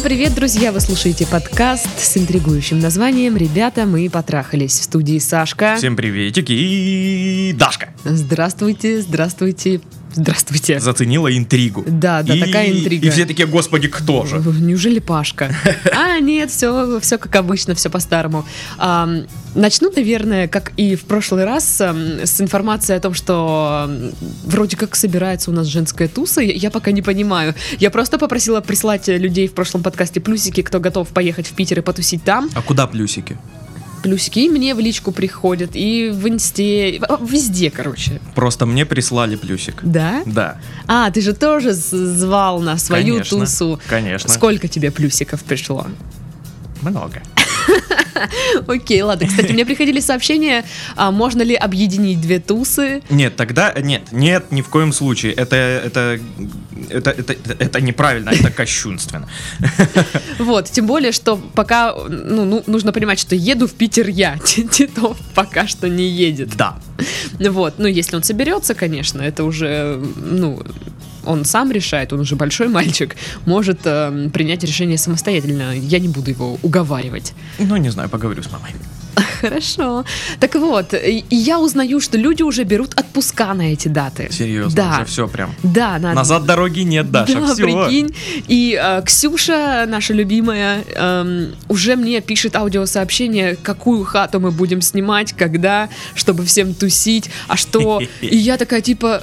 Всем привет, друзья! Вы слушаете подкаст с интригующим названием «Ребята, мы потрахались». В студии Сашка. Всем приветики и Дашка. Здравствуйте, здравствуйте. Здравствуйте. Заценила интригу. Да, такая интрига. И все такие, господи, кто же? Неужели Пашка? А, нет, все как обычно, все по-старому. Начну, наверное, как и в прошлый раз, с информации о том, что вроде как собирается у нас женская туса. Я пока не понимаю. Я просто попросила прислать людей в прошлом подкасте плюсики, кто готов поехать в Питер и потусить там. А куда плюсики? Плюсики мне в личку приходят, и в инсте, везде, короче. Просто мне прислали плюсик. Да? Да. А, ты же тоже звал на свою, конечно, тусу. Конечно. Сколько тебе плюсиков пришло? Много. Окей, ладно. Кстати, мне приходили сообщения, можно ли объединить две тусы? Нет, тогда нет, ни в коем случае. Это неправильно, это кощунственно. Вот, тем более, что пока нужно понимать, что еду в Питер я. Титов пока что не едет. Да. Вот, если он соберется, конечно, это уже, он сам решает, он уже большой мальчик, может принять решение самостоятельно. Я не буду его уговаривать. Не знаю, поговорю с мамой. Хорошо. Так вот, и я узнаю, что люди уже берут отпуска на эти даты. Серьезно? Да. Уже все прям? Да. Назад дороги нет, Даша, да, все. Прикинь. И Ксюша, наша любимая, уже мне пишет аудиосообщение, какую хату мы будем снимать, когда, чтобы всем тусить, а что... И я такая, типа...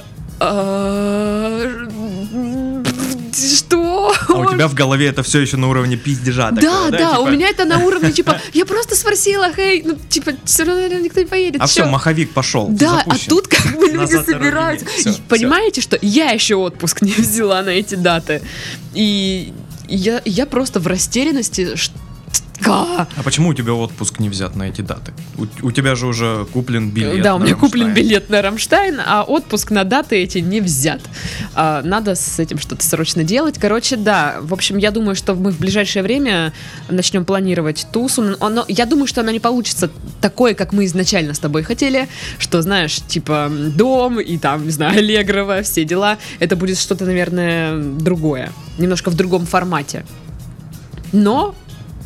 Что? А у тебя в голове это все еще на уровне пиздежа? Да, да, у меня это на уровне, типа, я просто спросила, хей, все равно никто не поедет. А все, маховик пошел. Да, а тут как бы люди собираются. Понимаете, что я еще отпуск не взяла на эти даты. И я просто в растерянности. А почему у тебя отпуск не взят на эти даты? У тебя же уже куплен билет. Да, у меня куплен билет на Рамштайн, а отпуск на даты эти не взят. Надо с этим что-то срочно делать. Короче, да, в общем, я думаю, что мы в ближайшее время начнем планировать тусу. Но я думаю, что она не получится такой, как мы изначально с тобой хотели. Что, знаешь, типа дом и там, не знаю, Аллегрова, все дела. Это будет что-то, наверное, другое. Немножко в другом формате. Но...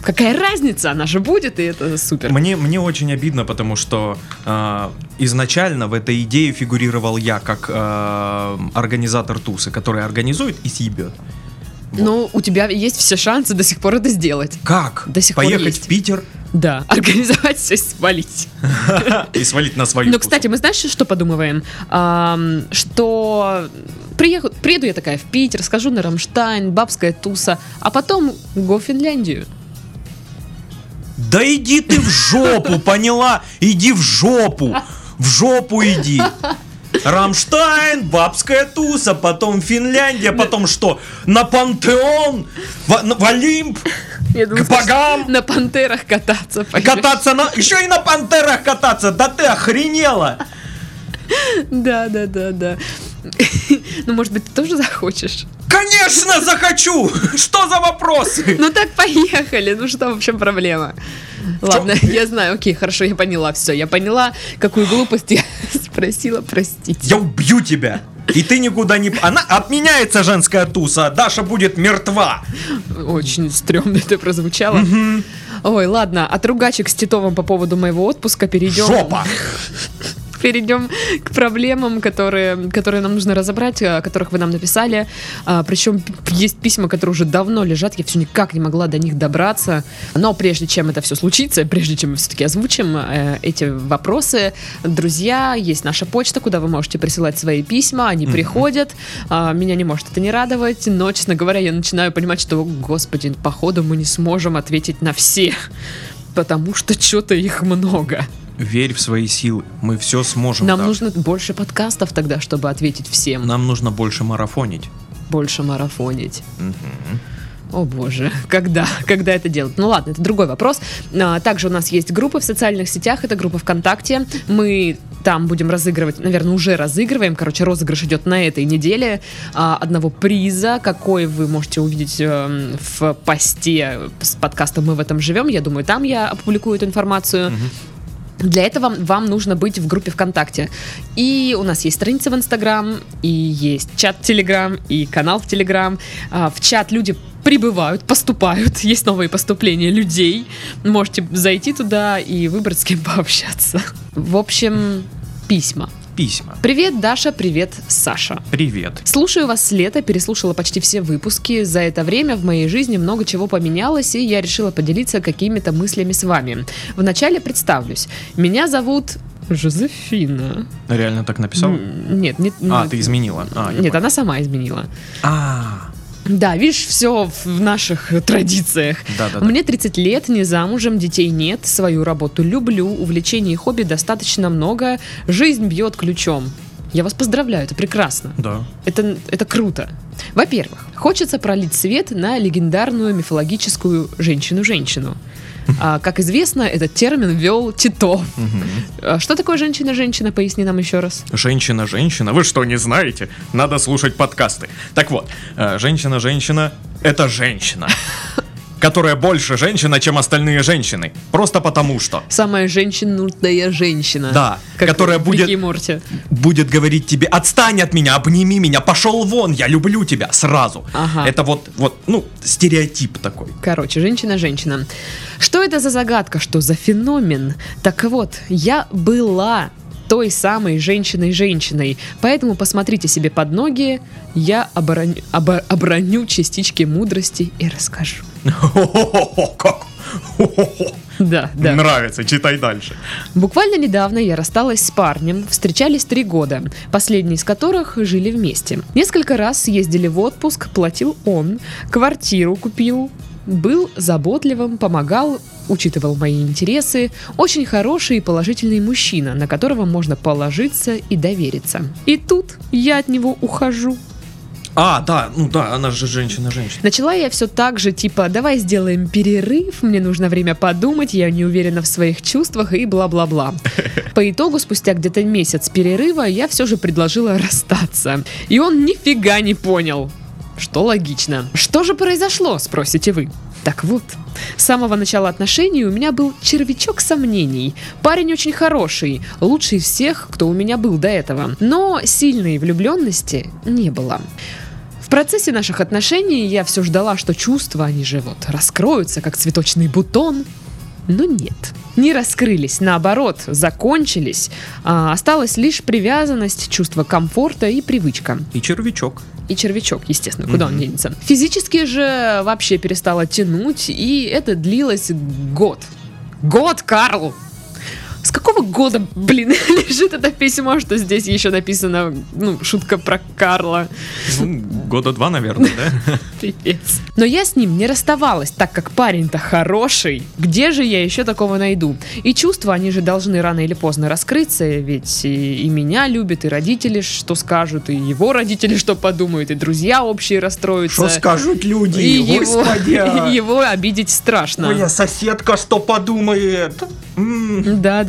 Какая разница, она же будет, и это супер. Мне очень обидно, потому что изначально в этой идее фигурировал я как организатор тусы, который организует и съебет. Вот. Ну, у тебя есть все шансы до сих пор это сделать. Как? До сих Поехать пор есть. В Питер? Да, организовать все и свалить. И свалить на свою тусу. Ну, кстати, мы знаешь, что подумываем? Что... Приеду я такая в Питер, схожу на Рамштайн, бабская туса, а потом го в Финляндию. Да иди ты в жопу, поняла? Иди в жопу. В жопу иди. Рамштайн, бабская туса, потом Финляндия, потом что? На Пантеон, в Олимп, к богам. На пантерах кататься. Кататься на... Еще и на пантерах кататься. Да ты охренела. Да. Ну, может быть, ты тоже захочешь? Конечно, захочу! Что за вопросы? Ну так поехали, что, в общем, проблема? Ладно, я знаю, окей, хорошо, я поняла все. Я поняла, какую глупость я спросила, простите. Я убью тебя! И ты никуда не... Она отменяется, женская туса, Даша будет мертва. Очень стрёмно это прозвучало. Угу. Ой, ладно, от ругачек с Титовым по поводу моего отпуска перейдем... Жопа! Перейдем к проблемам, которые нам нужно разобрать, о которых вы нам написали. Причем есть письма, которые уже давно лежат, я все никак не могла до них добраться. Но прежде чем это все случится, прежде чем мы все-таки озвучим эти вопросы, друзья, есть наша почта, куда вы можете присылать свои письма, они приходят. Меня не может это не радовать, но, честно говоря, я начинаю понимать, что, господи, походу мы не сможем ответить на все, потому что что-то их много. Верь в свои силы, мы все сможем. Нам нужно больше подкастов тогда, чтобы ответить всем. Нам нужно больше марафонить. Угу. О боже, когда это делать? Ну ладно, это другой вопрос. Также у нас есть группа в социальных сетях, это группа ВКонтакте. Мы там будем разыгрывать, наверное, уже разыгрываем. Короче, розыгрыш идет на этой неделе одного приза, какой вы можете увидеть в посте с подкастом «Мы в этом живем». Я думаю, там я опубликую эту информацию. Для этого вам нужно быть в группе ВКонтакте. И у нас есть страница в Инстаграм, и есть чат в Телеграм, и канал в Телеграм. В чат люди прибывают, поступают, есть новые поступления людей. Можете зайти туда и выбрать, с кем пообщаться. В общем, письма. Привет, Даша, привет, Саша. Привет. Слушаю вас с лета, переслушала почти все выпуски. За это время в моей жизни много чего поменялось, и я решила поделиться какими-то мыслями с вами. Вначале представлюсь. Меня зовут... Жозефина. Реально так написала? Нет. Ты изменила. Нет, она сама изменила. Да, видишь, все в наших традициях. Да. Мне 30 лет, не замужем, детей нет, свою работу люблю, увлечений и хобби достаточно много, жизнь бьет ключом. Я вас поздравляю, это прекрасно. Да. Это круто. Во-первых, хочется пролить свет на легендарную мифологическую женщину-женщину. Как известно, этот термин ввел Титов. Угу. Что такое женщина-женщина? Поясни нам еще раз. Женщина-женщина? Вы что, не знаете? Надо слушать подкасты. Так вот, женщина-женщина — это женщина, которая больше женщина, чем остальные женщины. Просто потому что. Самая женщинутная женщина. Да, которая будет говорить тебе: отстань от меня, обними меня, пошел вон, я люблю тебя сразу. Ага. Это вот, стереотип такой. Короче, женщина-женщина. Что это за загадка, что за феномен? Так вот, я была той самой женщиной-женщиной. Поэтому посмотрите себе под ноги, я обороню частички мудрости и расскажу. Да. Нравится, читай дальше. Буквально недавно я рассталась с парнем. Встречались 3 года, последний из которых жили вместе. Несколько раз ездили в отпуск, платил он, квартиру купил, был заботливым, помогал, учитывал мои интересы. Очень хороший и положительный мужчина, на которого можно положиться и довериться. И тут я от него ухожу. Она же женщина-женщина. Начала я все так же, давай сделаем перерыв, мне нужно время подумать, я не уверена в своих чувствах и бла-бла-бла. По итогу, спустя где-то месяц перерыва, я все же предложила расстаться. И он нифига не понял. Что логично. Что же произошло, спросите вы? Так вот, с самого начала отношений у меня был червячок сомнений. Парень очень хороший, лучший из всех, кто у меня был до этого. Но сильной влюбленности не было. В процессе наших отношений я все ждала, что чувства, они же раскроются, как цветочный бутон. Но нет. Не раскрылись, наоборот, закончились. Осталась лишь привязанность, чувство комфорта и привычка. И червячок, естественно, куда он денется. Физически же вообще перестала тянуть, и это длилось год. Год, Карл! С какого года, лежит это письмо, что здесь еще написано, шутка про Карла? 2 года, наверное, да? Пипец. Но я с ним не расставалась, так как парень-то хороший. Где же я еще такого найду? И чувства, они же должны рано или поздно раскрыться, ведь и меня любят, и родители что скажут, и его родители что подумают, и друзья общие расстроятся. Что скажут люди, и господи! Его обидеть страшно. Моя соседка что подумает? Да.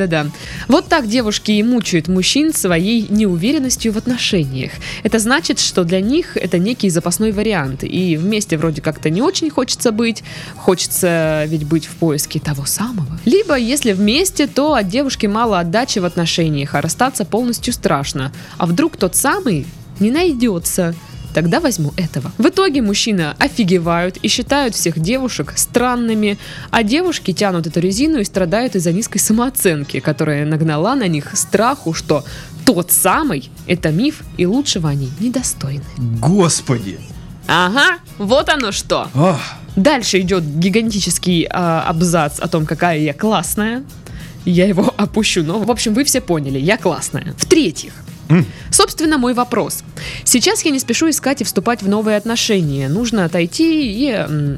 Вот так девушки и мучают мужчин своей неуверенностью в отношениях. Это значит, что для них это некий запасной вариант. И вместе вроде как-то не очень хочется быть. Хочется ведь быть в поиске того самого. Либо, если вместе, то от девушки мало отдачи в отношениях, а расстаться полностью страшно. А вдруг тот самый не найдется? Тогда возьму этого. В итоге мужчины офигевают и считают всех девушек странными, а девушки тянут эту резину и страдают из-за низкой самооценки, которая нагнала на них страху, что тот самый — это миф, и лучшего они недостойны. Господи! Ага, вот оно что! Ох. Дальше идет гигантический абзац о том, какая я классная. Я его опущу, но, в общем, вы все поняли, я классная. В-третьих, собственно, мой вопрос. Сейчас я не спешу искать и вступать в новые отношения. Нужно отойти и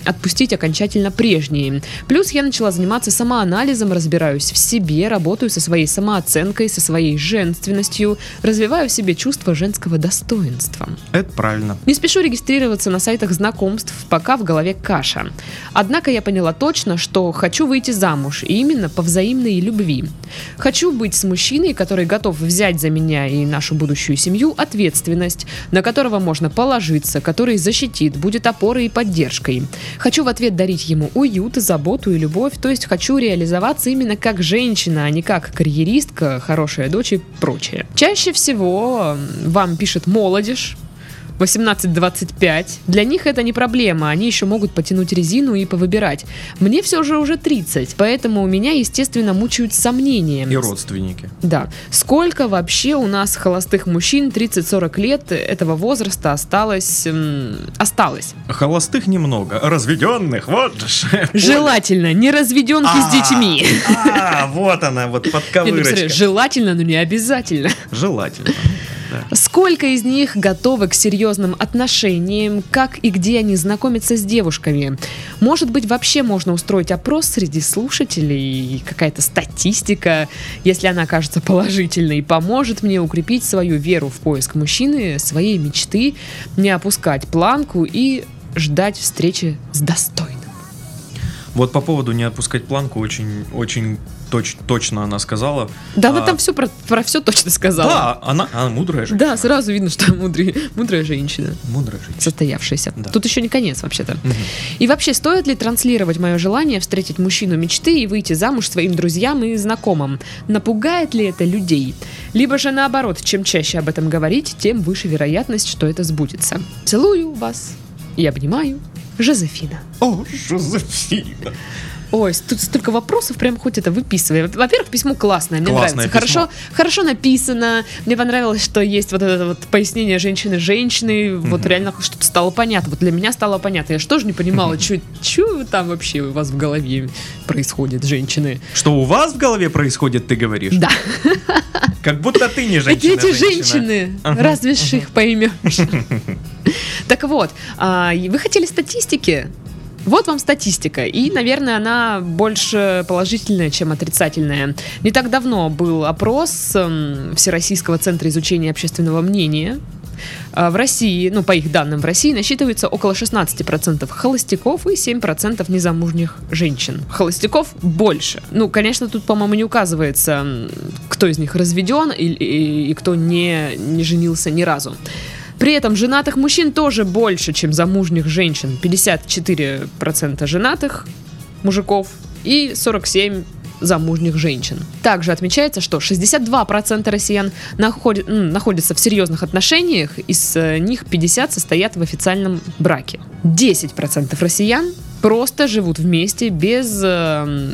отпустить окончательно прежние. Плюс я начала заниматься самоанализом, разбираюсь в себе, работаю со своей самооценкой, со своей женственностью, развиваю в себе чувство женского достоинства. Это правильно. Не спешу регистрироваться на сайтах знакомств, пока в голове каша. Однако я поняла точно, что хочу выйти замуж, и именно по взаимной любви. Хочу быть с мужчиной, который готов взять за меня и нашу будущую семью ответственность, на которого можно положиться, который защитит, будет опорой и поддержкой. Хочу в ответ дарить ему уют, заботу и любовь, то есть хочу реализоваться именно как женщина, а не как карьеристка, хорошая дочь и прочее. Чаще всего вам пишет молодежь, 18-25. Для них это не проблема, они еще могут потянуть резину и повыбирать. Мне все же уже 30, поэтому у меня, естественно, мучают сомнения. И родственники. Да. Сколько вообще у нас холостых мужчин 30-40 лет этого возраста осталось? Холостых немного, разведенных, вот же. Желательно, не разведенки с детьми. Вот она, вот подковырочка. Желательно, но не обязательно. Желательно. Сколько из них готовы к серьезным отношениям, как и где они знакомятся с девушками? Может быть, вообще можно устроить опрос среди слушателей, какая-то статистика, если она окажется положительной, поможет мне укрепить свою веру в поиск мужчины, своей мечты, не опускать планку и ждать встречи с достойным. Вот по поводу не отпускать планку очень, очень точно она сказала. Да, она там все про все точно сказала. Да, она мудрая женщина. Да, сразу видно, что мудрая женщина. Мудрая женщина. Состоявшаяся. Да. Тут еще не конец вообще-то. Угу. И вообще, стоит ли транслировать мое желание встретить мужчину мечты и выйти замуж своим друзьям и знакомым? Напугает ли это людей? Либо же наоборот, чем чаще об этом говорить, тем выше вероятность, что это сбудется. Целую вас и обнимаю. Жозефина. О, Жозефина. Ой, тут столько вопросов, прям хоть это выписывай. Во-первых, письмо классное, мне классное нравится. Письмо. Хорошо написано. Мне понравилось, что есть вот это вот пояснение женщины. Mm-hmm. Вот реально что-то стало понятно. Вот для меня стало понятно. Я же тоже не понимала, что там вообще у вас в голове происходит, женщины. Что у вас в голове происходит, ты говоришь? Да. Как будто ты не женщина. Эти женщины, разве ж их поймешь? Так вот, вы хотели статистики? Вот вам статистика, и, наверное, она больше положительная, чем отрицательная. Не так давно был опрос Всероссийского центра изучения общественного мнения. В России, по их данным, в России насчитывается около 16% холостяков и 7% незамужних женщин. Холостяков больше. Конечно, тут, по-моему, не указывается, кто из них разведен и кто не женился ни разу. При этом женатых мужчин тоже больше, чем замужних женщин. 54% женатых мужиков и 47% замужних женщин. Также отмечается, что 62% россиян находятся в серьезных отношениях, из них 50% состоят в официальном браке. 10% россиян просто живут вместе без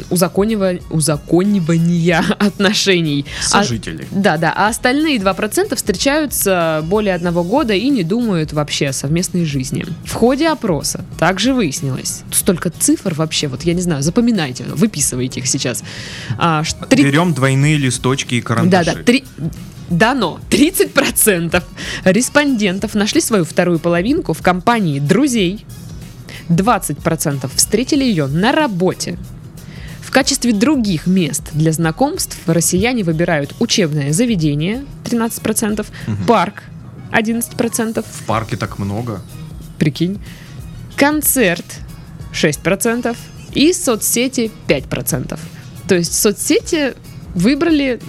узаконивания отношений. Сожители. А остальные 2% встречаются более 1 года и не думают вообще о совместной жизни. В ходе опроса также выяснилось, столько цифр вообще, вот я не знаю, запоминайте, выписывайте их сейчас. Берем двойные листочки и карандаши. 30% респондентов нашли свою вторую половинку в компании друзей, 20% встретили ее на работе. В качестве других мест для знакомств россияне выбирают учебное заведение, 13%, парк, 11%. В парке так много. Прикинь. Концерт, 6%, и соцсети, 5%. То есть соцсети выбрали,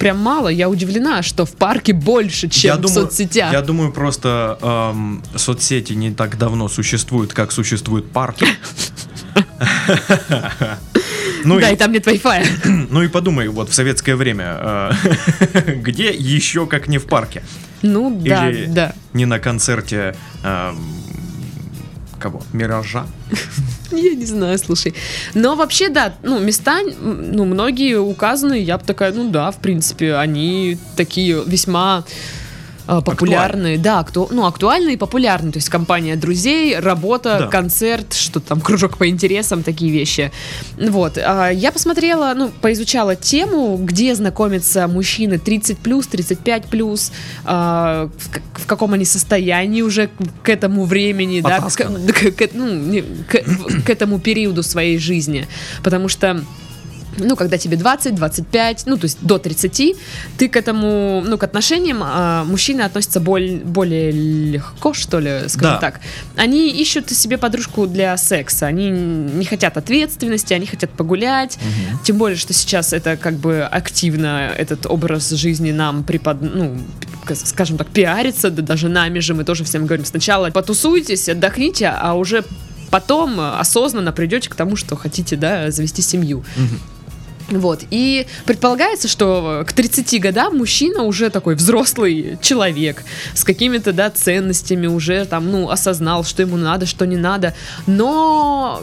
прям мало. Я удивлена, что в парке больше, чем в соцсетях. Я думаю, просто соцсети не так давно существуют, как существуют парки. Да, и там нет Wi-Fi. Ну и подумай, вот в советское время, где еще, как не в парке? Или не на концерте кого? Миража? Я не знаю, слушай. Но вообще, да, места, многие указаны, я бы такая, в принципе, они такие весьма популярные. Да, актуальные и популярные. То есть компания друзей, работа, концерт, что там, кружок по интересам, такие вещи. Вот. Я посмотрела, поизучала тему, где знакомятся мужчины 30+, 35+, в каком они состоянии уже к этому времени, к этому периоду своей жизни. Потому что ну, когда тебе 20, 25, ну, то есть до 30, ты к этому, ну, к отношениям мужчины относятся более легко, что ли, скажем так. Они ищут себе подружку для секса, они не хотят ответственности, они хотят погулять, тем более, что сейчас это как бы активно, этот образ жизни нам ну, скажем так, пиарится, да даже нами же, мы тоже всем говорим сначала потусуйтесь, отдохните, а уже потом осознанно придете к тому, что хотите, да, завести семью. Вот, и предполагается, что к 30 годам мужчина уже такой взрослый человек, с какими-то, да, ценностями, уже там, ну, осознал, что ему надо, что не надо. Но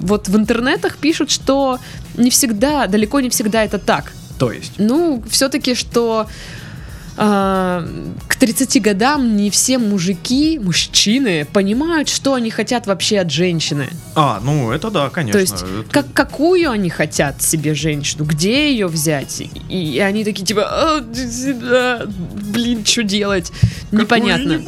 вот в интернетах пишут, что не всегда, далеко не всегда это так. То есть? Ну, все-таки, что к 30 годам не все мужчины понимают, что они хотят вообще от женщины. А, ну это да, конечно. То есть, это... какую они хотят себе женщину, где ее взять. И они такие, типа, блин, что делать? Непонятно.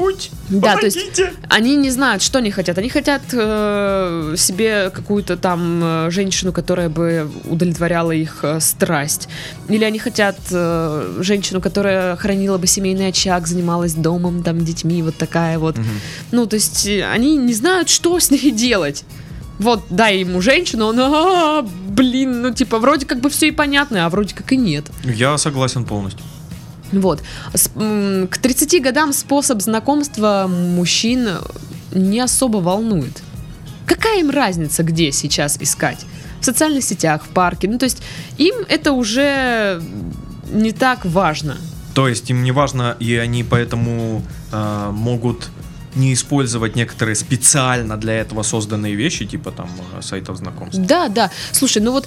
Да, то есть они не знают, что они хотят. Они хотят себе какую-то там женщину, которая бы удовлетворяла их страсть. Или они хотят женщину, которая хранит бы семейный очаг, занималась домом, там, детьми, вот такая вот. Ну, то есть, они не знают, что с ней делать. Вот, дай ему женщину, он, блин, ну, типа, вроде как бы все и понятно, а вроде как и нет. Я согласен полностью. Вот. К 30 годам способ знакомства мужчин не особо волнует. Какая им разница, где сейчас искать? В социальных сетях, в парке. Ну, то есть, им это уже не так важно. То есть им не важно, и они поэтому могут не использовать некоторые специально для этого созданные вещи, типа там сайтов знакомств. Да, да. Слушай, ну вот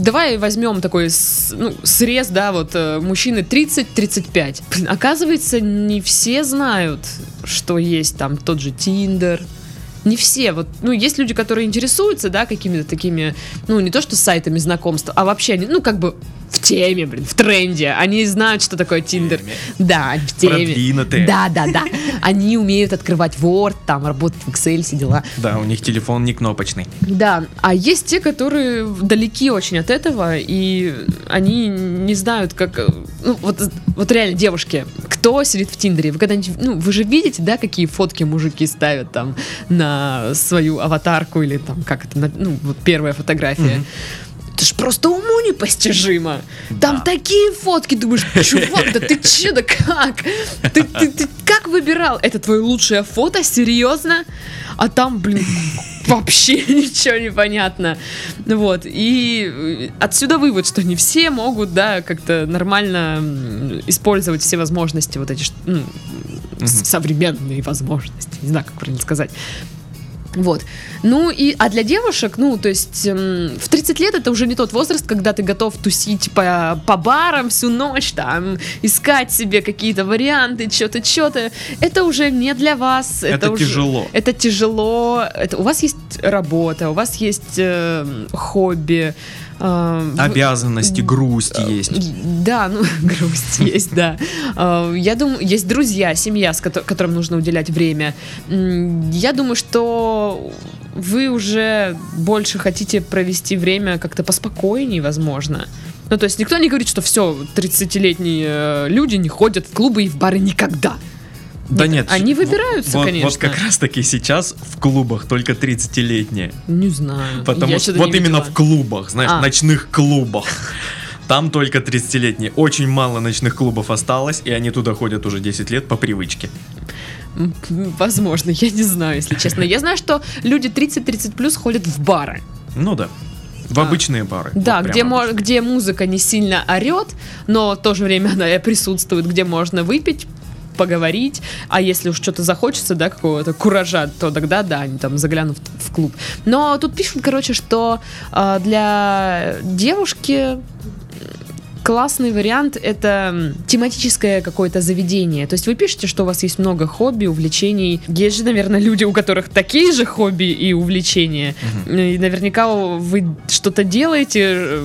давай возьмем такой срез, да, вот мужчины 30-35. Оказывается, не все знают, что есть там тот же Tinder. Не все, вот, ну, есть люди, которые интересуются, да, какими-то такими, ну, не то что сайтами знакомств, а вообще, ну, как бы в теме, блин, в тренде. Они знают, что такое Tinder. Да, в теме. Продвинутые. Да, да, да. Они умеют открывать Word, там, работать в Excel, все дела. Да, у них телефон не кнопочный. Да, а есть те, которые далеки очень от этого, и они не знают, как... Ну, вот реально, девушки, кто сидит в Тиндере? Вы когда-нибудь... Ну, вы же видите, да, какие фотки мужики ставят там на свою аватарку или там, как это, ну, вот первая фотография. Это ж просто уму непостижимо. Там такие фотки, думаешь, чувак, да ты че, да как? Ты как выбирал? Это твое лучшее фото? Серьезно? А там, блин, вообще ничего не понятно. Вот, и отсюда вывод, что не все могут, да, как-то нормально использовать все возможности, вот эти, ну, современные возможности, не знаю, как правильно сказать. Вот. Ну и, а для девушек, ну, то есть в 30 лет это уже не тот возраст, когда ты готов тусить по барам всю ночь, там, искать себе какие-то варианты, что-то. Это уже не для вас. Это уже, тяжело. Это тяжело. У вас есть работа, у вас есть хобби. Обязанности, грусть есть. Да, ну, грусть есть, да. Я думаю, есть друзья, семья, с которым нужно уделять время. Я думаю, что вы уже больше хотите провести время как-то поспокойнее, возможно. Ну, то есть никто не говорит, что все, 30-летние люди не ходят в клубы и в бары никогда. Да нет, они выбираются, конечно. Вот как раз таки сейчас в клубах только 30-летние. Не знаю. Потому что вот именно в клубах, знаешь, ночных клубах. Там только 30-летние. Очень мало ночных клубов осталось, и они туда ходят уже 10 лет по привычке. Возможно, я не знаю, если честно. Я знаю, что люди 30-30 плюс ходят в бары. Ну да. В обычные бары. Да, вот где музыка не сильно орет, но в то же время она присутствует, где можно выпить, поговорить, а если уж что-то захочется, да, какого-то куража, то тогда, да, они там заглянут в клуб. Но тут пишут, короче, что для девушки классный вариант — это тематическое какое-то заведение. То есть вы пишете, что у вас есть много хобби, увлечений. Есть же, наверное, люди, у которых такие же хобби и увлечения. И наверняка вы что-то делаете,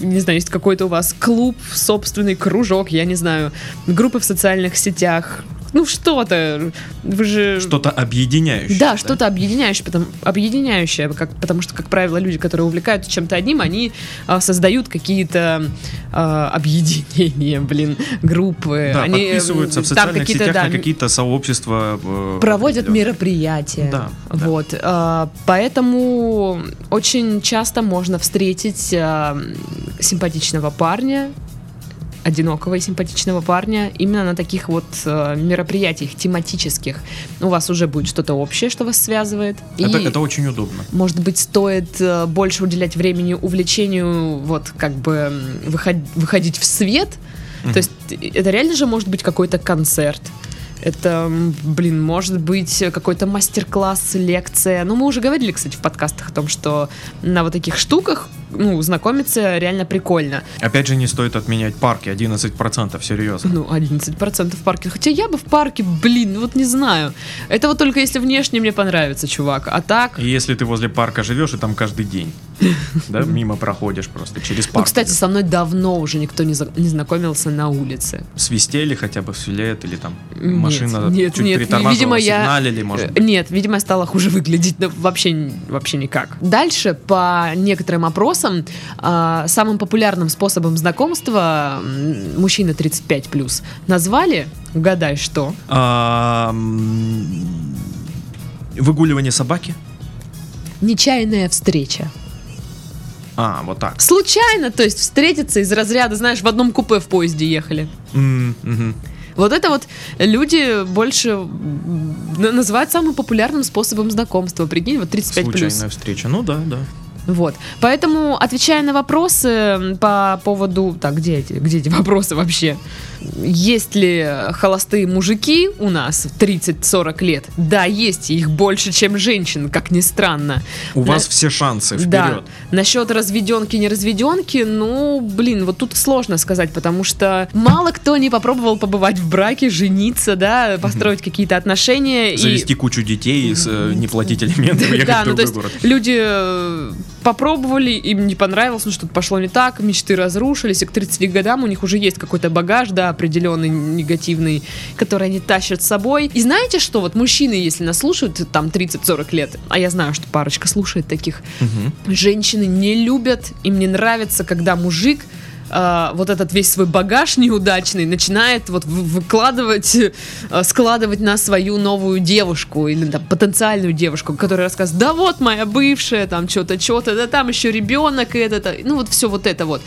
не знаю, есть какой-то у вас клуб, собственный кружок, я не знаю, группы в социальных сетях, ну что-то, вы же... Что-то объединяющее. Да, что-то объединяющее, потому что, как правило, люди, которые увлекаются чем-то одним, они создают какие-то объединения, группы. Да, они подписываются в социальных сетях на какие-то сообщества. Проводят мероприятия. Да, вот. Да. Поэтому очень часто можно встретить симпатичного парня, одинокого и симпатичного парня именно на таких вот мероприятиях тематических. У вас уже будет что-то общее, что вас связывает. Это очень удобно. Может быть, стоит больше уделять времени увлечению, вот как бы выходить в свет. Mm-hmm. То есть это реально же может быть какой-то концерт. Это, может быть какой-то мастер-класс, лекция. Ну, мы уже говорили, кстати, в подкастах о том, что на вот таких штуках, знакомиться реально прикольно. Опять же, не стоит отменять парки, 11%, серьезно. 11% парки. Хотя я бы в парке, не знаю. Это вот только если внешне мне понравится, чувак. А так... И если ты возле парка живешь и там каждый день, да, мимо проходишь просто через парк. Кстати, со мной давно уже никто не знакомился на улице. Свистели хотя бы, филет или там... Машина чуть притормаживала, сигналили, может быть. Нет, видимо, я стала хуже выглядеть. Вообще никак. Дальше, по некоторым опросам, самым популярным способом знакомства мужчины 35+, назвали, угадай, что? Выгуливание собаки? Нечаянная встреча. Вот так. Случайно, то есть встретиться из разряда, знаешь, в одном купе в поезде ехали. Вот это вот люди больше называют самым популярным способом знакомства. Прикинь, 35+. Случайная встреча, да. Вот, поэтому, отвечая на вопросы по поводу... Так, где эти вопросы вообще? Есть ли холостые мужики у нас в 30-40 лет? Да, есть, их больше, чем женщин, как ни странно. У вас все шансы, вперед. Да, насчет разведенки-неразведенки, тут сложно сказать, потому что мало кто не попробовал побывать в браке, жениться, да, построить какие-то отношения. Завести кучу детей, не платить алименты, уехать в другой город. Люди... попробовали, им не понравилось, что-то пошло не так, мечты разрушились, и к 30 годам у них уже есть какой-то багаж, да, определенный, негативный, который они тащат с собой. И знаете что, мужчины, если нас слушают, там 30-40 лет, а я знаю, что парочка слушает таких, женщины не любят, им не нравится, когда мужик вот этот весь свой багаж неудачный начинает складывать на свою новую девушку или там потенциальную девушку, которая рассказывает, моя бывшая, там что-то, да там еще ребенок, и это, все вот это вот.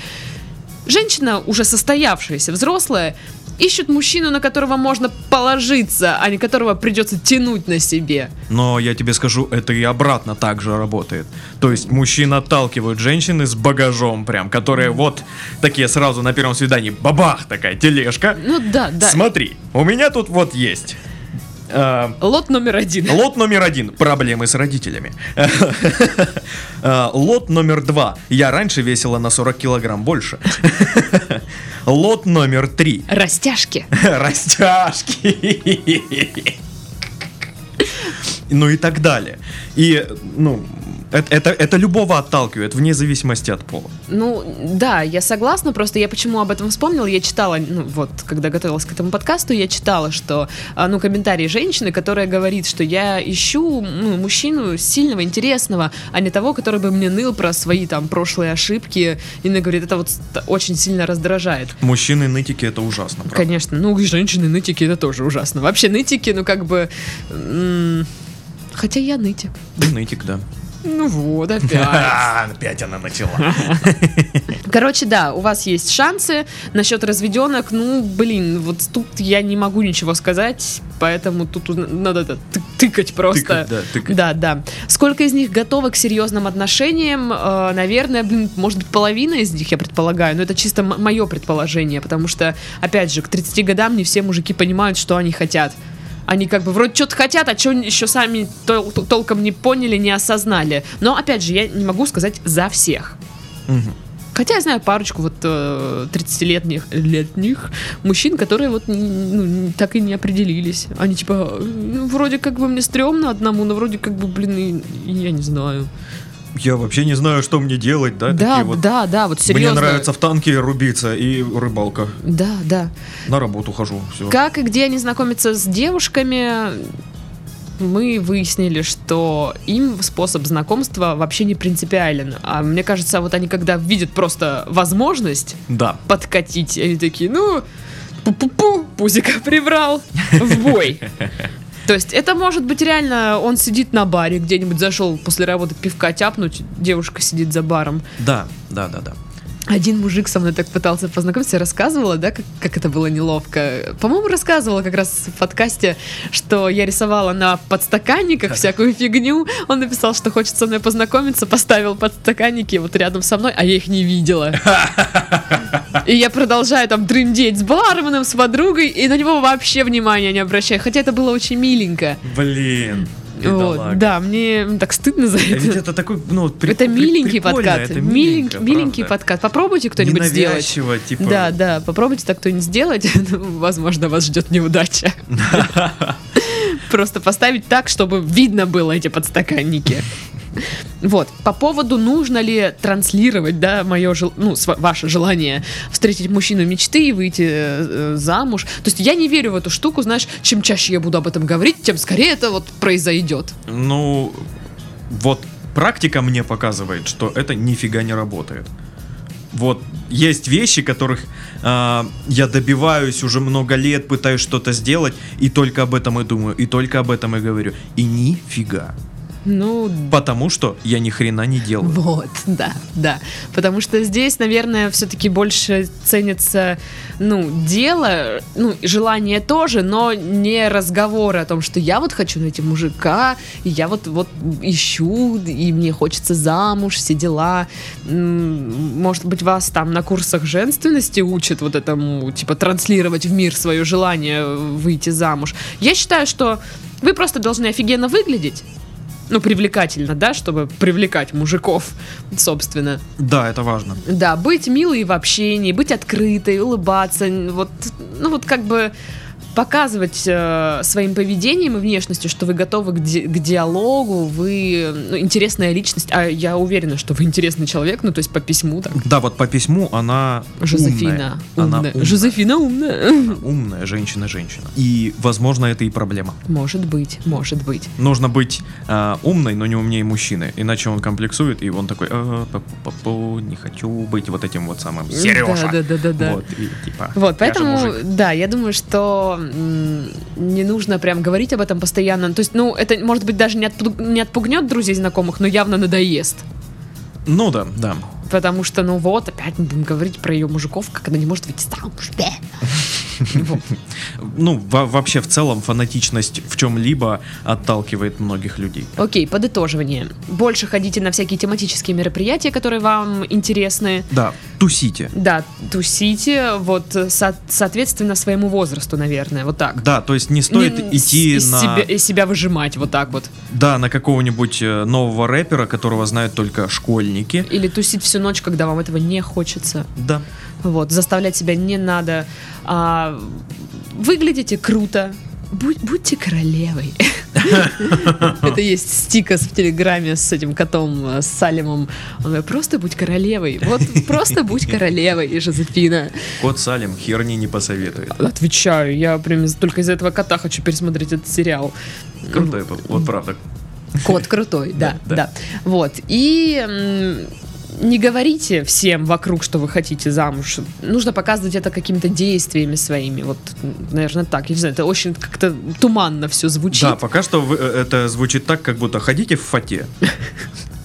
Женщина, уже состоявшаяся, взрослая, ищет мужчину, на которого можно положиться, а не которого придется тянуть на себе. Но я тебе скажу, это и обратно так же работает. То есть мужчин отталкивают женщины с багажом прям, которые вот такие сразу на первом свидании, бабах, такая тележка. Да. Смотри, у меня тут есть... Лот номер один. Проблемы с родителями. Лот номер 2. Я раньше весила на 40 килограмм больше. Лот номер 3. Растяжки. И так далее. И, это любого отталкивает, вне зависимости от пола. Да, я согласна, просто я почему об этом вспомнила, я читала, когда готовилась к этому подкасту, я читала, что, комментарий женщины, которая говорит, что я ищу, мужчину сильного, интересного, а не того, который бы мне ныл про свои, прошлые ошибки, и она говорит, это очень сильно раздражает. Мужчины-нытики — это ужасно, правда? Конечно, и женщины-нытики — это тоже ужасно. Вообще, нытики, хотя я нытик. Ты нытик, да. Опять она начала. У вас есть шансы. Насчет разведенок, тут я не могу ничего сказать. Поэтому тут надо тыкать просто. Да. Сколько из них готовы к серьезным отношениям? Наверное, может быть, половина из них, я предполагаю. Но это чисто мое предположение. Потому что, опять же, к 30 годам не все мужики понимают, что они хотят. Они вроде что-то хотят, а что еще сами толком не поняли, не осознали. Но, опять же, я не могу сказать за всех. Угу. Хотя я знаю парочку 30-летних мужчин, которые так и не определились. Они вроде мне стрёмно одному, но вроде я не знаю. я вообще не знаю, что мне делать, да? Да, такие вот, да, вот серьезно. Мне нравится в танке рубиться и рыбалка. Да. На работу хожу, все. Как и где они знакомятся с девушками, мы выяснили, что им способ знакомства вообще не принципиален. А мне кажется, вот они когда видят просто возможность подкатить, они такие, ну, пу-пу-пу, пузика прибрал, в бой. То есть это может быть реально, он сидит на баре где-нибудь, зашел после работы пивка тяпнуть, девушка сидит за баром. Да. Один мужик со мной так пытался познакомиться, рассказывала, да, как это было неловко. По-моему, рассказывала как раз в подкасте, что я рисовала на подстаканниках всякую фигню. Он написал, что хочет со мной познакомиться, поставил подстаканники вот рядом со мной, а я их не видела. И я продолжаю там дрындеть с барменом, с подругой, и на него вообще внимания не обращаю. Хотя это было очень миленько. Блин. Вот, да, мне так стыдно за это. Ведь это такой, ну, это миленький подкат. Это миленький подкат. Попробуйте кто-нибудь сделать. Типа... Да, попробуйте так кто-нибудь сделать. Возможно, вас ждет неудача. Просто поставить так, чтобы видно было эти подстаканники. Вот, по поводу, нужно ли транслировать, да, ваше желание встретить мужчину мечты и выйти замуж. То есть я не верю в эту штуку, знаешь, чем чаще я буду об этом говорить, тем скорее это вот произойдет. Ну, вот практика мне показывает, что это нифига не работает. Вот, есть вещи, которых я добиваюсь уже много лет, пытаюсь что-то сделать, и только об этом и думаю, и только об этом и говорю. И нифига. Ну, потому что я ни хрена не делаю. Вот, да. Потому что здесь, наверное, все-таки больше ценится, дело, желание тоже, но не разговоры о том, что я вот хочу найти мужика, и я вот ищу, и мне хочется замуж, все дела. Может быть, вас там на курсах женственности учат вот этому, типа, транслировать в мир свое желание выйти замуж. Я считаю, что вы просто должны офигенно выглядеть. Привлекательно, да, чтобы привлекать мужиков, собственно. Да, это важно. Да, быть милой в общении, быть открытой, улыбаться, показывать своим поведением и внешностью, что вы готовы к диалогу, вы интересная личность. А я уверена, что вы интересный человек, то есть по письму так. Да, вот по письму она Жозефина. Умная. Жозефина умная. Умная женщина. И, возможно, это и проблема. Может быть. Нужно быть умной, но не умнее мужчины. Иначе он комплексует, и он такой, не хочу быть вот этим вот самым Сережа. Да. Вот, и, типа, вот поэтому, да, я думаю, что не нужно прям говорить об этом постоянно. То есть, это, может быть, даже не отпугнет друзей, знакомых, но явно надоест. Ну да. Потому что, опять мы будем говорить про ее мужиков, как она не может выйти замуж. Вообще, в целом, фанатичность в чем-либо отталкивает многих людей. Окей, подытоживание. Больше ходите на всякие тематические мероприятия, которые вам интересны. Да, тусите. Соответственно, своему возрасту, наверное, вот так. Да, то есть не стоит идти из себя выжимать, вот так вот. Да, на какого-нибудь нового рэпера, которого знают только школьники. Или тусить всю ночь, когда вам этого не хочется. Да. Вот, заставлять себя не надо. Выглядите круто. Будьте королевой. Это есть стикос в Телеграме с этим котом, с Салемом. Он говорит, просто будь королевой. Вот просто будь королевой, и Жозефина. Кот Салем херни не посоветует. Отвечаю, я прям только из-за этого кота хочу пересмотреть этот сериал. Крутой был, вот правда. Кот крутой, да. Вот, и... Не говорите всем вокруг, что вы хотите замуж. Нужно показывать это какими-то действиями своими. Вот, наверное, так. Я не знаю, это очень как-то туманно все звучит. Да, пока что это звучит так, как будто ходите в фате.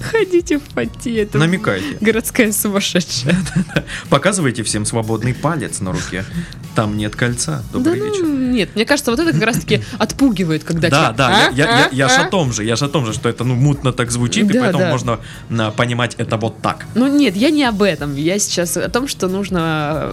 Ходите в фате. Намекайте. Городская сумасшедшая. Показывайте всем свободный палец на руке. Там нет кольца. Добрый вечер. Нет, мне кажется, вот это как раз-таки отпугивает, когда человек... Да, я ж о том же, что это мутно так звучит, и поэтому можно понимать это вот так. Нет, я не об этом. Я сейчас о том, что нужно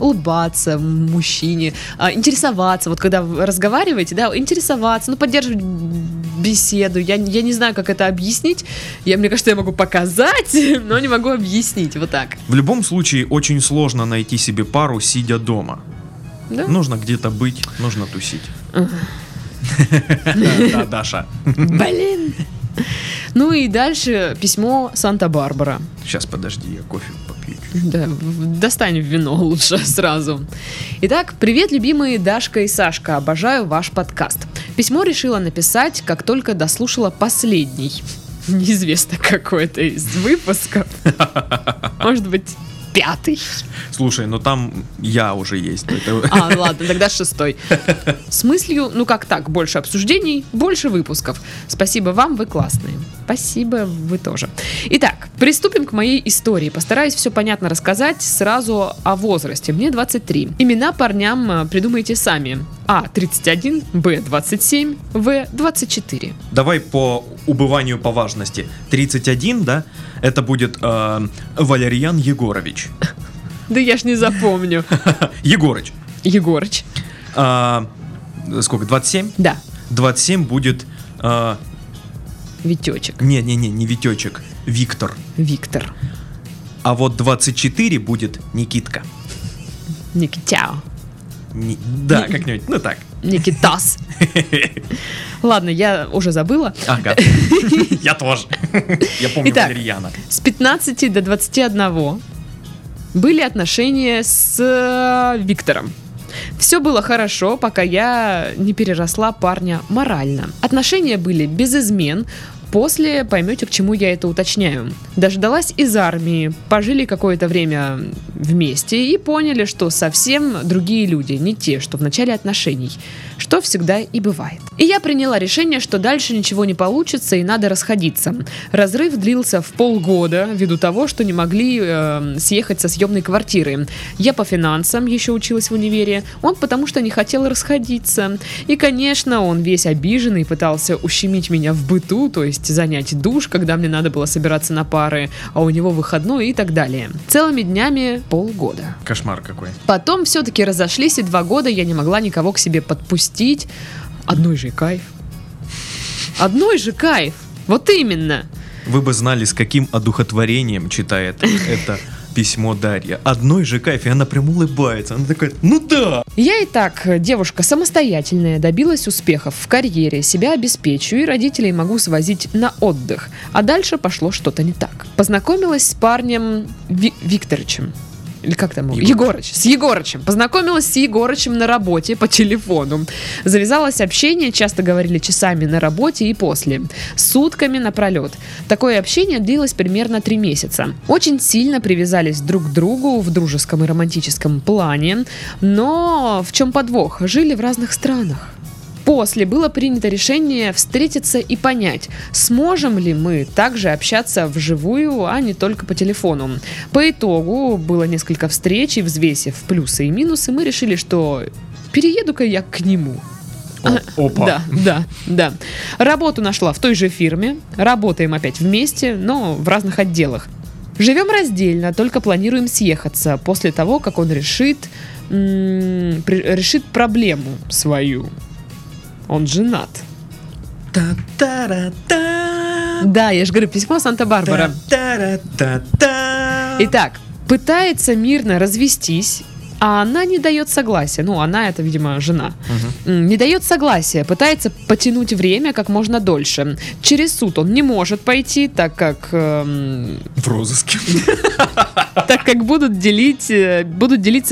улыбаться мужчине, интересоваться. Вот когда вы разговариваете, интересоваться, поддерживать беседу. Я не знаю, как это объяснить. Мне кажется, я могу показать, но не могу объяснить. Вот так. В любом случае, очень сложно найти себе пару, сидя дома. Да? Нужно где-то быть, нужно тусить. Да, Даша. Блин. Ну и дальше письмо Санта-Барбара. Сейчас, подожди, я кофе попью. Да, достань вино лучше сразу. Итак, привет, любимые Дашка и Сашка, обожаю ваш подкаст. Письмо решила написать, как только дослушала последний. Неизвестно, какой-то из выпусков. Может быть, 5. Слушай, ну там я уже есть. Поэтому... А, ладно, тогда 6. С мыслью, ну как так, больше обсуждений, больше выпусков. Спасибо вам, вы классные. Спасибо, вы тоже. Итак, приступим к моей истории. Постараюсь все понятно рассказать сразу о возрасте. Мне 23. Имена парням придумайте сами. А. 31, Б. 27, В. 24. Давай по убыванию по важности. 31, да? Это будет Валерьян Егорович. Да я ж не запомню. Егорыч. Сколько? 27? Да. 27 будет... Витечек. Не Витечек. Виктор. А вот 24 будет Никитка. Никитяо. Да, как-нибудь, ну так. Никитас. Ладно, я уже забыла. Ага, я тоже. Я помню Валерьяна. С 15 до 21 были отношения с Виктором. Все было хорошо, пока я не переросла парня морально. Отношения были без измен. После поймете, к чему я это уточняю. Дождалась из армии, пожили какое-то время вместе и поняли, что совсем другие люди, не те, что в начале отношений, что всегда и бывает. И я приняла решение, что дальше ничего не получится и надо расходиться. Разрыв длился в полгода, ввиду того, что не могли съехать со съемной квартиры. Я по финансам еще училась в универе, он потому что не хотел расходиться. И, конечно, он весь обиженный, пытался ущемить меня в быту, то есть занять душ, когда мне надо было собираться на пары, а у него выходной и так далее. Целыми днями полгода. Кошмар какой. Потом все-таки разошлись, и 2 года я не могла никого к себе подпустить. Одной же кайф. Вот именно. Вы бы знали, с каким одухотворением читает это письмо Дарья. Одной же кайф, и она прям улыбается. Она такая, ну да! Я и так девушка самостоятельная, добилась успехов в карьере, себя обеспечу и родителей могу свозить на отдых. А дальше пошло что-то не так. Познакомилась с парнем Викторовичем. Или как там? Егорыч. С Егорычем. Познакомилась с Егорычем на работе по телефону. Завязалось общение, часто говорили часами на работе и после. Сутками напролет. Такое общение длилось примерно 3 месяца. Очень сильно привязались друг к другу в дружеском и романтическом плане. Но в чем подвох? Жили в разных странах. После было принято решение встретиться и понять, сможем ли мы также общаться вживую, а не только по телефону. По итогу было несколько встреч, и взвесив плюсы и минусы, мы решили, что перееду-ка я к нему. Опа. Да. Работу нашла в той же фирме, работаем опять вместе, но в разных отделах. Живем раздельно, только планируем съехаться после того, как он решит проблему свою. Он женат. Та-та-ра-та. Да, я же говорю, письмо Санта-Барбара. Та-та-ра-та-та. Итак, пытается мирно развестись, а она не дает согласия. Ну, она, это, видимо, жена. Угу. Не дает согласия, пытается потянуть время как можно дольше. Через суд он не может пойти, так как... В розыске. Так как будут делиться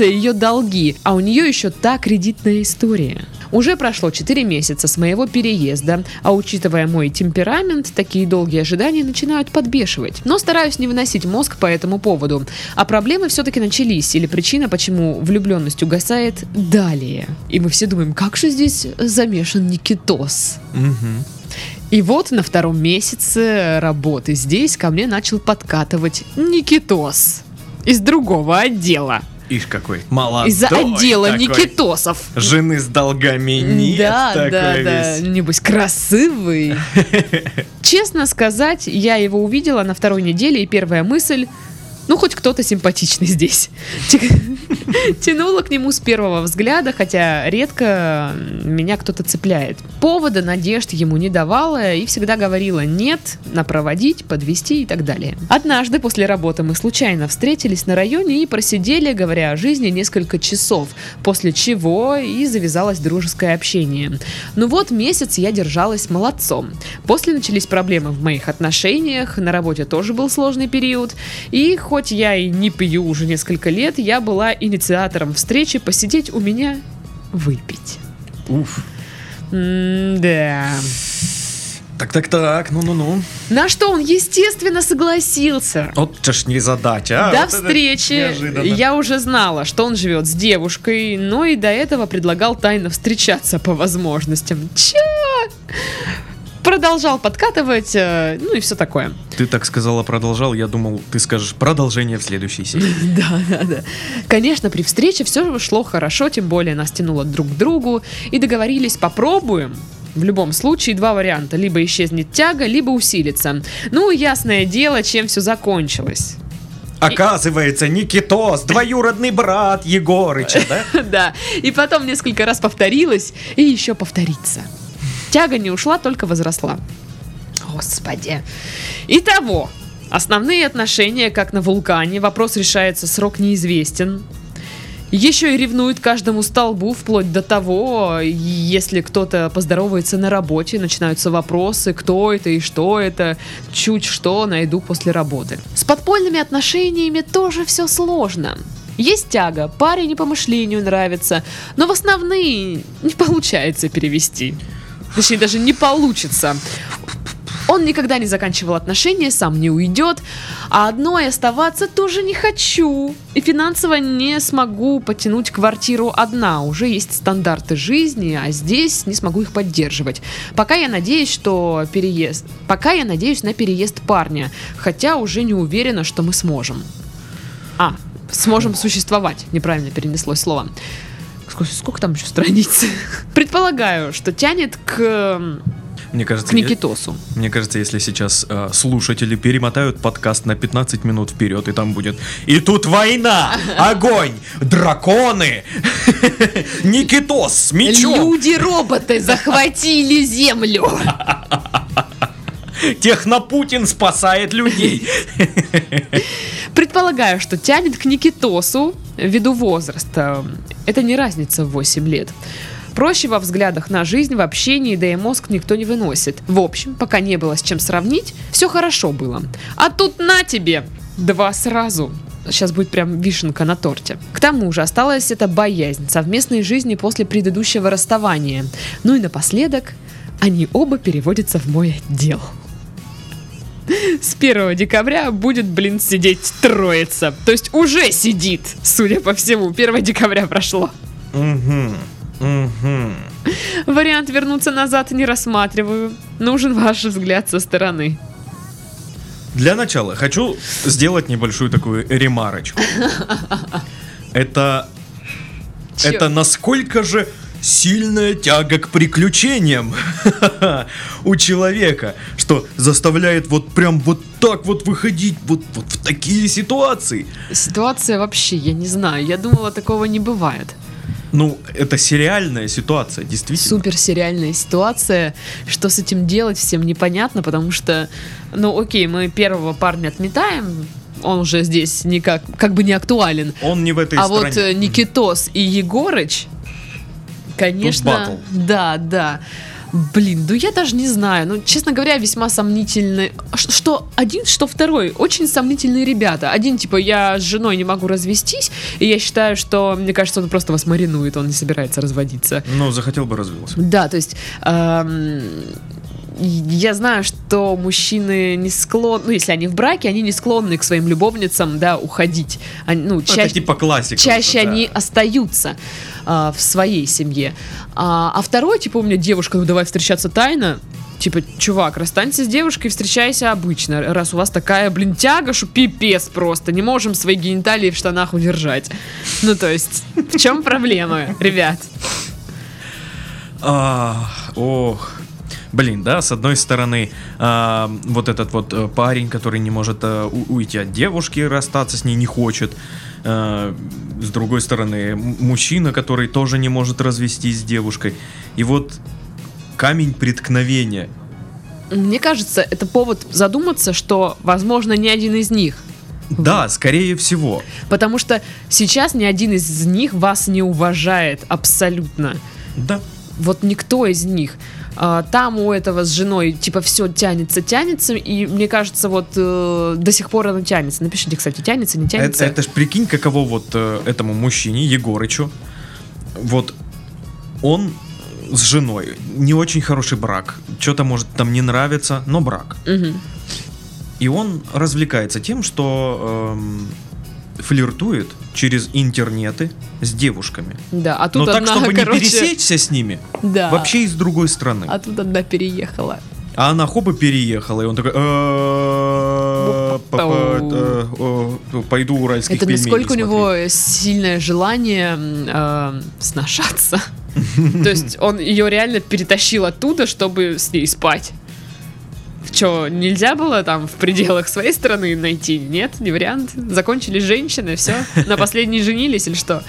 ее долги. А у нее еще та кредитная история. Уже прошло 4 месяца с моего переезда, а учитывая мой темперамент, такие долгие ожидания начинают подбешивать. Но стараюсь не выносить мозг по этому поводу. А проблемы все-таки начались, или причина, почему влюбленность угасает, далее. И мы все думаем, как же здесь замешан Никитос? Угу. И вот на 2-м месяце работы здесь ко мне начал подкатывать Никитос из другого отдела. Ишь какой молодой. Из-за отдела такой. Никитосов. Жены с долгами нет. Да. Небось красивый. Честно сказать, я его увидела на 2-й неделе, и первая мысль: Ну, хоть кто-то симпатичный здесь. Тянула к нему с первого взгляда, хотя редко меня кто-то цепляет. Повода, надежд ему не давала и всегда говорила «нет», «напроводить», «подвести» и так далее. Однажды после работы мы случайно встретились на районе и просидели, говоря о жизни, несколько часов, после чего и завязалось дружеское общение. Ну вот, месяц я держалась молодцом. После начались проблемы в моих отношениях, на работе тоже был сложный период, и хоть я и не пью уже несколько лет, я была инициатором встречи посидеть у меня, выпить. Уф. Да. Так, ну. На что он, естественно, согласился. Вот это ж не задача. До встречи я уже знала, что он живет с девушкой, но и до этого предлагал тайно встречаться по возможностям. Продолжал подкатывать, ну и все такое. Ты так сказала «продолжал», я думал, ты скажешь «продолжение в следующей серии». Да. Конечно, при встрече все шло хорошо, тем более нас тянуло друг к другу. И договорились «попробуем». В любом случае, два варианта. Либо исчезнет тяга, либо усилится. Ну, ясное дело, чем все закончилось. Оказывается, Никитос, двоюродный брат Егорыча, да? Да, и потом несколько раз повторилось, и еще повторится. Тяга не ушла, только возросла. Господи. Итого, основные отношения, как на вулкане, вопрос решается, срок неизвестен. Еще и ревнует каждому столбу, вплоть до того, если кто-то поздоровается на работе, начинаются вопросы, кто это и что это, чуть что найду после работы. С подпольными отношениями тоже все сложно. Есть тяга, паре не по мышлению нравится, но в основные не получается перевести. Точнее, даже не получится. Он никогда не заканчивал отношения, сам не уйдет. А одной оставаться тоже не хочу. И финансово не смогу потянуть квартиру одна. Уже есть стандарты жизни, а здесь не смогу их поддерживать. Пока я надеюсь на переезд парня. Хотя уже не уверена, что мы сможем. Сможем существовать. Неправильно перенеслось слово. Сколько там еще страниц? Предполагаю, что тянет к Никитосу. Мне кажется, если сейчас слушатели перемотают подкаст на 15 минут вперед, и там будет: и тут война, огонь, драконы, Никитос с мечом. Люди-роботы захватили землю. Технопутин спасает людей. Предполагаю, что тянет к Никитосу ввиду возраста. Это не разница в 8 лет. Проще во взглядах на жизнь, в общении, да и мозг никто не выносит. В общем, пока не было с чем сравнить, все хорошо было. А тут на тебе! Два сразу. Сейчас будет прям вишенка на торте. К тому же осталась эта боязнь совместной жизни после предыдущего расставания. Ну и напоследок, они оба переводятся в мой отдел. С 1 декабря будет, сидеть троица. То есть уже сидит, судя по всему. 1 декабря прошло. Вариант вернуться назад не рассматриваю. Нужен ваш взгляд со стороны. Для начала хочу сделать небольшую такую ремарочку. Это насколько же сильная тяга к приключениям у человека, что заставляет вот так выходить вот в такие ситуации. Ситуация вообще, я не знаю, я думала, такого не бывает. Ну, это сериальная ситуация, действительно. Суперсериальная ситуация. Что с этим делать, всем непонятно, потому что, мы первого парня отметаем, он уже здесь никак, как бы не актуален. Он не в этой стране. А вот Никитос и Егорыч, конечно, да. Я даже не знаю. Честно говоря, весьма сомнительные. Что один, что второй. Очень сомнительные ребята. Один, я с женой не могу развестись, и я считаю, что, мне кажется, он просто вас маринует, он не собирается разводиться. Захотел бы развелся. Да, то есть... Я знаю, что мужчины не склонны, если они в браке, они не склонны к своим любовницам, уходить. Они, это типа классика. Чаще они остаются в своей семье. А второй, у меня девушка, давай встречаться тайно. Чувак, расстанься с девушкой и встречайся обычно. Раз у вас такая, тяга, что пипец просто. Не можем свои гениталии в штанах удержать. В чем проблема, ребят? Ох... блин, да, с одной стороны, вот этот вот парень, который не может уйти от девушки, расстаться с ней не хочет. С другой стороны, мужчина, который тоже не может развестись с девушкой. И вот камень преткновения. Мне кажется, это повод задуматься, что, возможно, ни один из них. Да, скорее всего. Потому что сейчас ни один из них вас не уважает абсолютно. Да. Вот никто из них. Там у этого с женой типа все тянется, и мне кажется, вот до сих пор оно тянется. Напишите, кстати, тянется, не тянется. Это ж прикинь, каково вот этому мужчине, Егорычу. Вот он с женой. Не очень хороший брак. Что-то, может, там не нравится, но брак. Угу. И он развлекается тем, что флиртует через интернеты с девушками. Да, а тут но одна, так, чтобы не пересечься с ними, да. Вообще из другой страны. А тут одна переехала. А она хоба переехала, и он такой... Пойду уральских пельменей. Это насколько у него сильное желание сношаться. То есть он ее реально перетащил оттуда, чтобы с ней спать. Что, нельзя было там в пределах своей страны найти? Нет, не вариант. Закончились женщины, все. На последней женились или что?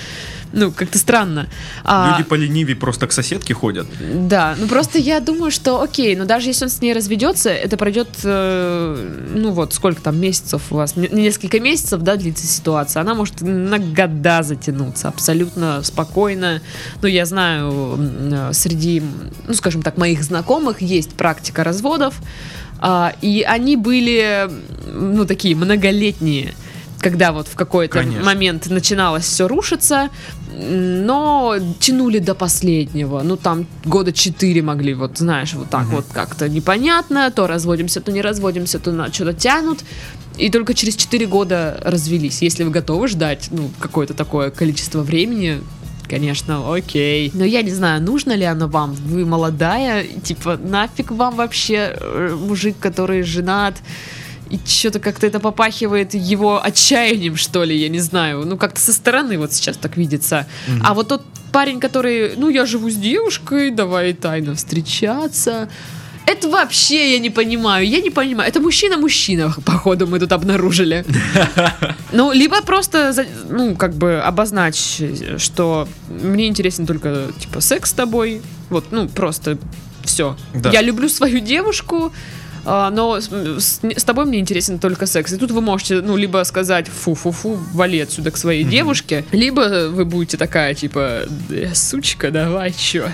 Ну, как-то странно. Люди поленивее просто к соседке ходят. Да, ну просто я думаю, что окей, но даже если он с ней разведется, это пройдет, ну вот, сколько там месяцев у вас? Несколько месяцев, да, длится ситуация. Она может на года затянуться абсолютно спокойно. Ну, я знаю, среди, ну, скажем так, моих знакомых есть практика разводов. И они были, ну, такие многолетние, когда вот в какой-то момент начиналось все рушиться, но тянули до последнего. Ну, там года 4 могли, вот, знаешь, вот так вот как-то непонятно, то разводимся, то не разводимся, то что-то тянут. И только через 4 года развелись. Если вы готовы ждать, ну, какое-то такое количество времени... Конечно, окей. Но я не знаю, нужно ли оно вам. Вы молодая, типа, нафиг вам вообще мужик, который женат. И что-то как-то это попахивает его отчаянием, что ли, я не знаю. Ну, как-то со стороны вот сейчас так видится. А вот тот парень, который, ну, я живу с девушкой, давай тайно встречаться. Это вообще я не понимаю. Это мужчина, походу, мы тут обнаружили. Ну, либо просто, ну, как бы обозначь, что мне интересен только, типа, секс с тобой. Вот, ну, просто все. Да. Я люблю свою девушку, но с тобой мне интересен только секс. И тут вы можете, ну, либо сказать, фу-фу-фу, вали отсюда к своей девушке, либо вы будете такая, типа, сучка, давай, чё?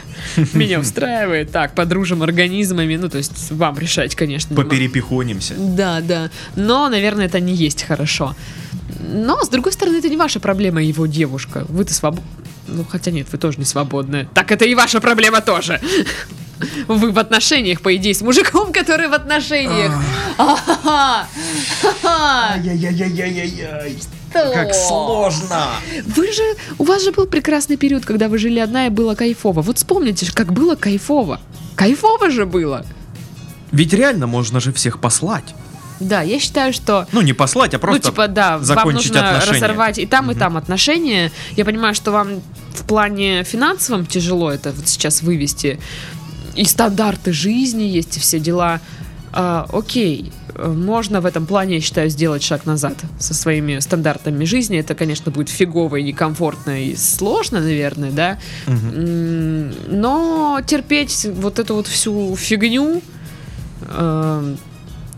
Меня устраивает. Так, подружим организмами. Ну, то есть вам решать, конечно. Поперепихонимся. Да, да. Но, наверное, это не есть хорошо. Но, с другой стороны, это не ваша проблема, его девушка. Вы-то свободны. Ну, хотя нет, вы тоже не свободны. Так это и ваша проблема тоже. Вы в отношениях, по идее, с мужиком, который в отношениях. Ай-яй-яй-яй-яй-яй. Как сложно. Вы же, у вас же был прекрасный период, когда вы жили одна и было кайфово. Вот вспомните, как было кайфово. Кайфово же было. Ведь реально можно же всех послать. Да, я считаю, что... Ну, не послать, а просто, ну, типа, да, закончить отношения. Вам нужно разорвать и там отношения. Я понимаю, что вам в плане финансовом тяжело это вот сейчас вывести. И стандарты жизни есть, и все дела. Окей, можно в этом плане, я считаю, сделать шаг назад со своими стандартами жизни. Это, конечно, будет фигово и некомфортно, и сложно, наверное, да? Но терпеть вот эту вот всю фигню...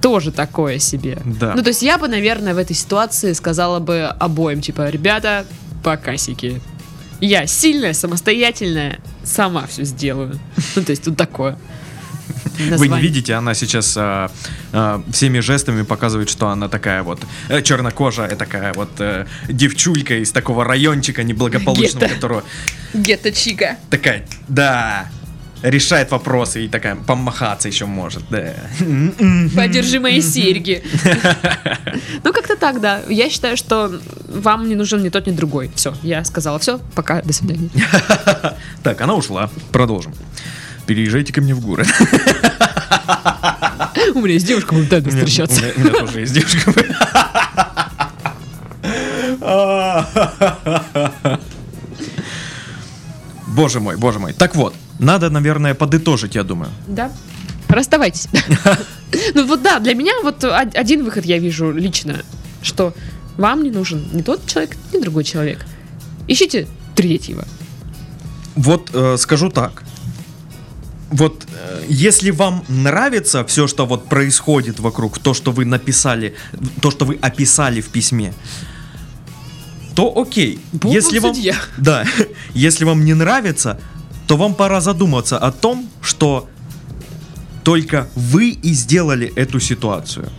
тоже такое себе. Да. Ну, то есть я бы, наверное, в этой ситуации сказала бы обоим, типа, ребята, покасики. Я сильная, самостоятельная, сама все сделаю. Ну, то есть тут такое. Вы не видите, она сейчас всеми жестами показывает, что она такая вот чернокожая, такая вот девчулька из такого райончика неблагополучного, которого... Гетто-чика. Такая, да... Решает вопросы и такая помахаться еще может, да. Подержи мои серьги. Ну, как-то так, да. Я считаю, что вам не нужен ни тот, ни другой. Все, я сказала все, пока, до свидания. Так, она ушла, продолжим. Переезжайте ко мне в город. У меня есть девушка, будем тайно встречаться. У меня тоже есть девушка. Боже мой, боже мой. Так вот, надо, наверное, подытожить, я думаю. Да. расставайтесь. Ну вот да, для меня вот один выход я вижу лично, что вам не нужен ни тот человек, ни другой человек. Ищите третьего. Вот скажу так. Вот если вам нравится все, что вот происходит вокруг, то, что вы написали, то, что вы описали в письме, то окей. Если вам, да, если вам не нравится, то вам пора задуматься о том, что только вы и сделали эту ситуацию.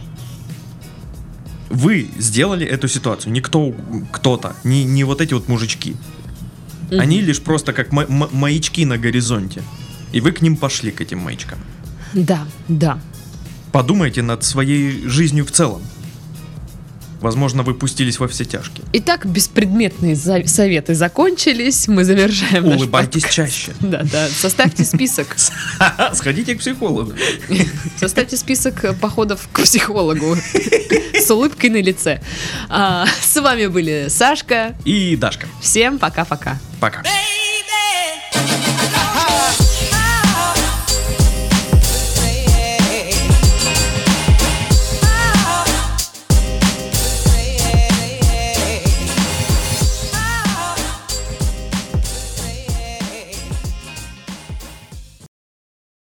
Вы сделали эту ситуацию, не кто-то, не вот эти вот мужички. Mm-hmm. Они лишь просто как маячки на горизонте. И вы к ним пошли, к этим маячкам. Да, да. Подумайте над своей жизнью в целом. Возможно, вы пустились во все тяжкие. Итак, беспредметные советы закончились. Мы завершаем наш подкаст. Улыбайтесь чаще. Да-да, составьте список. Сходите к психологу. Составьте список походов к психологу с улыбкой на лице. С вами были Сашка и Дашка. Всем пока-пока. Пока.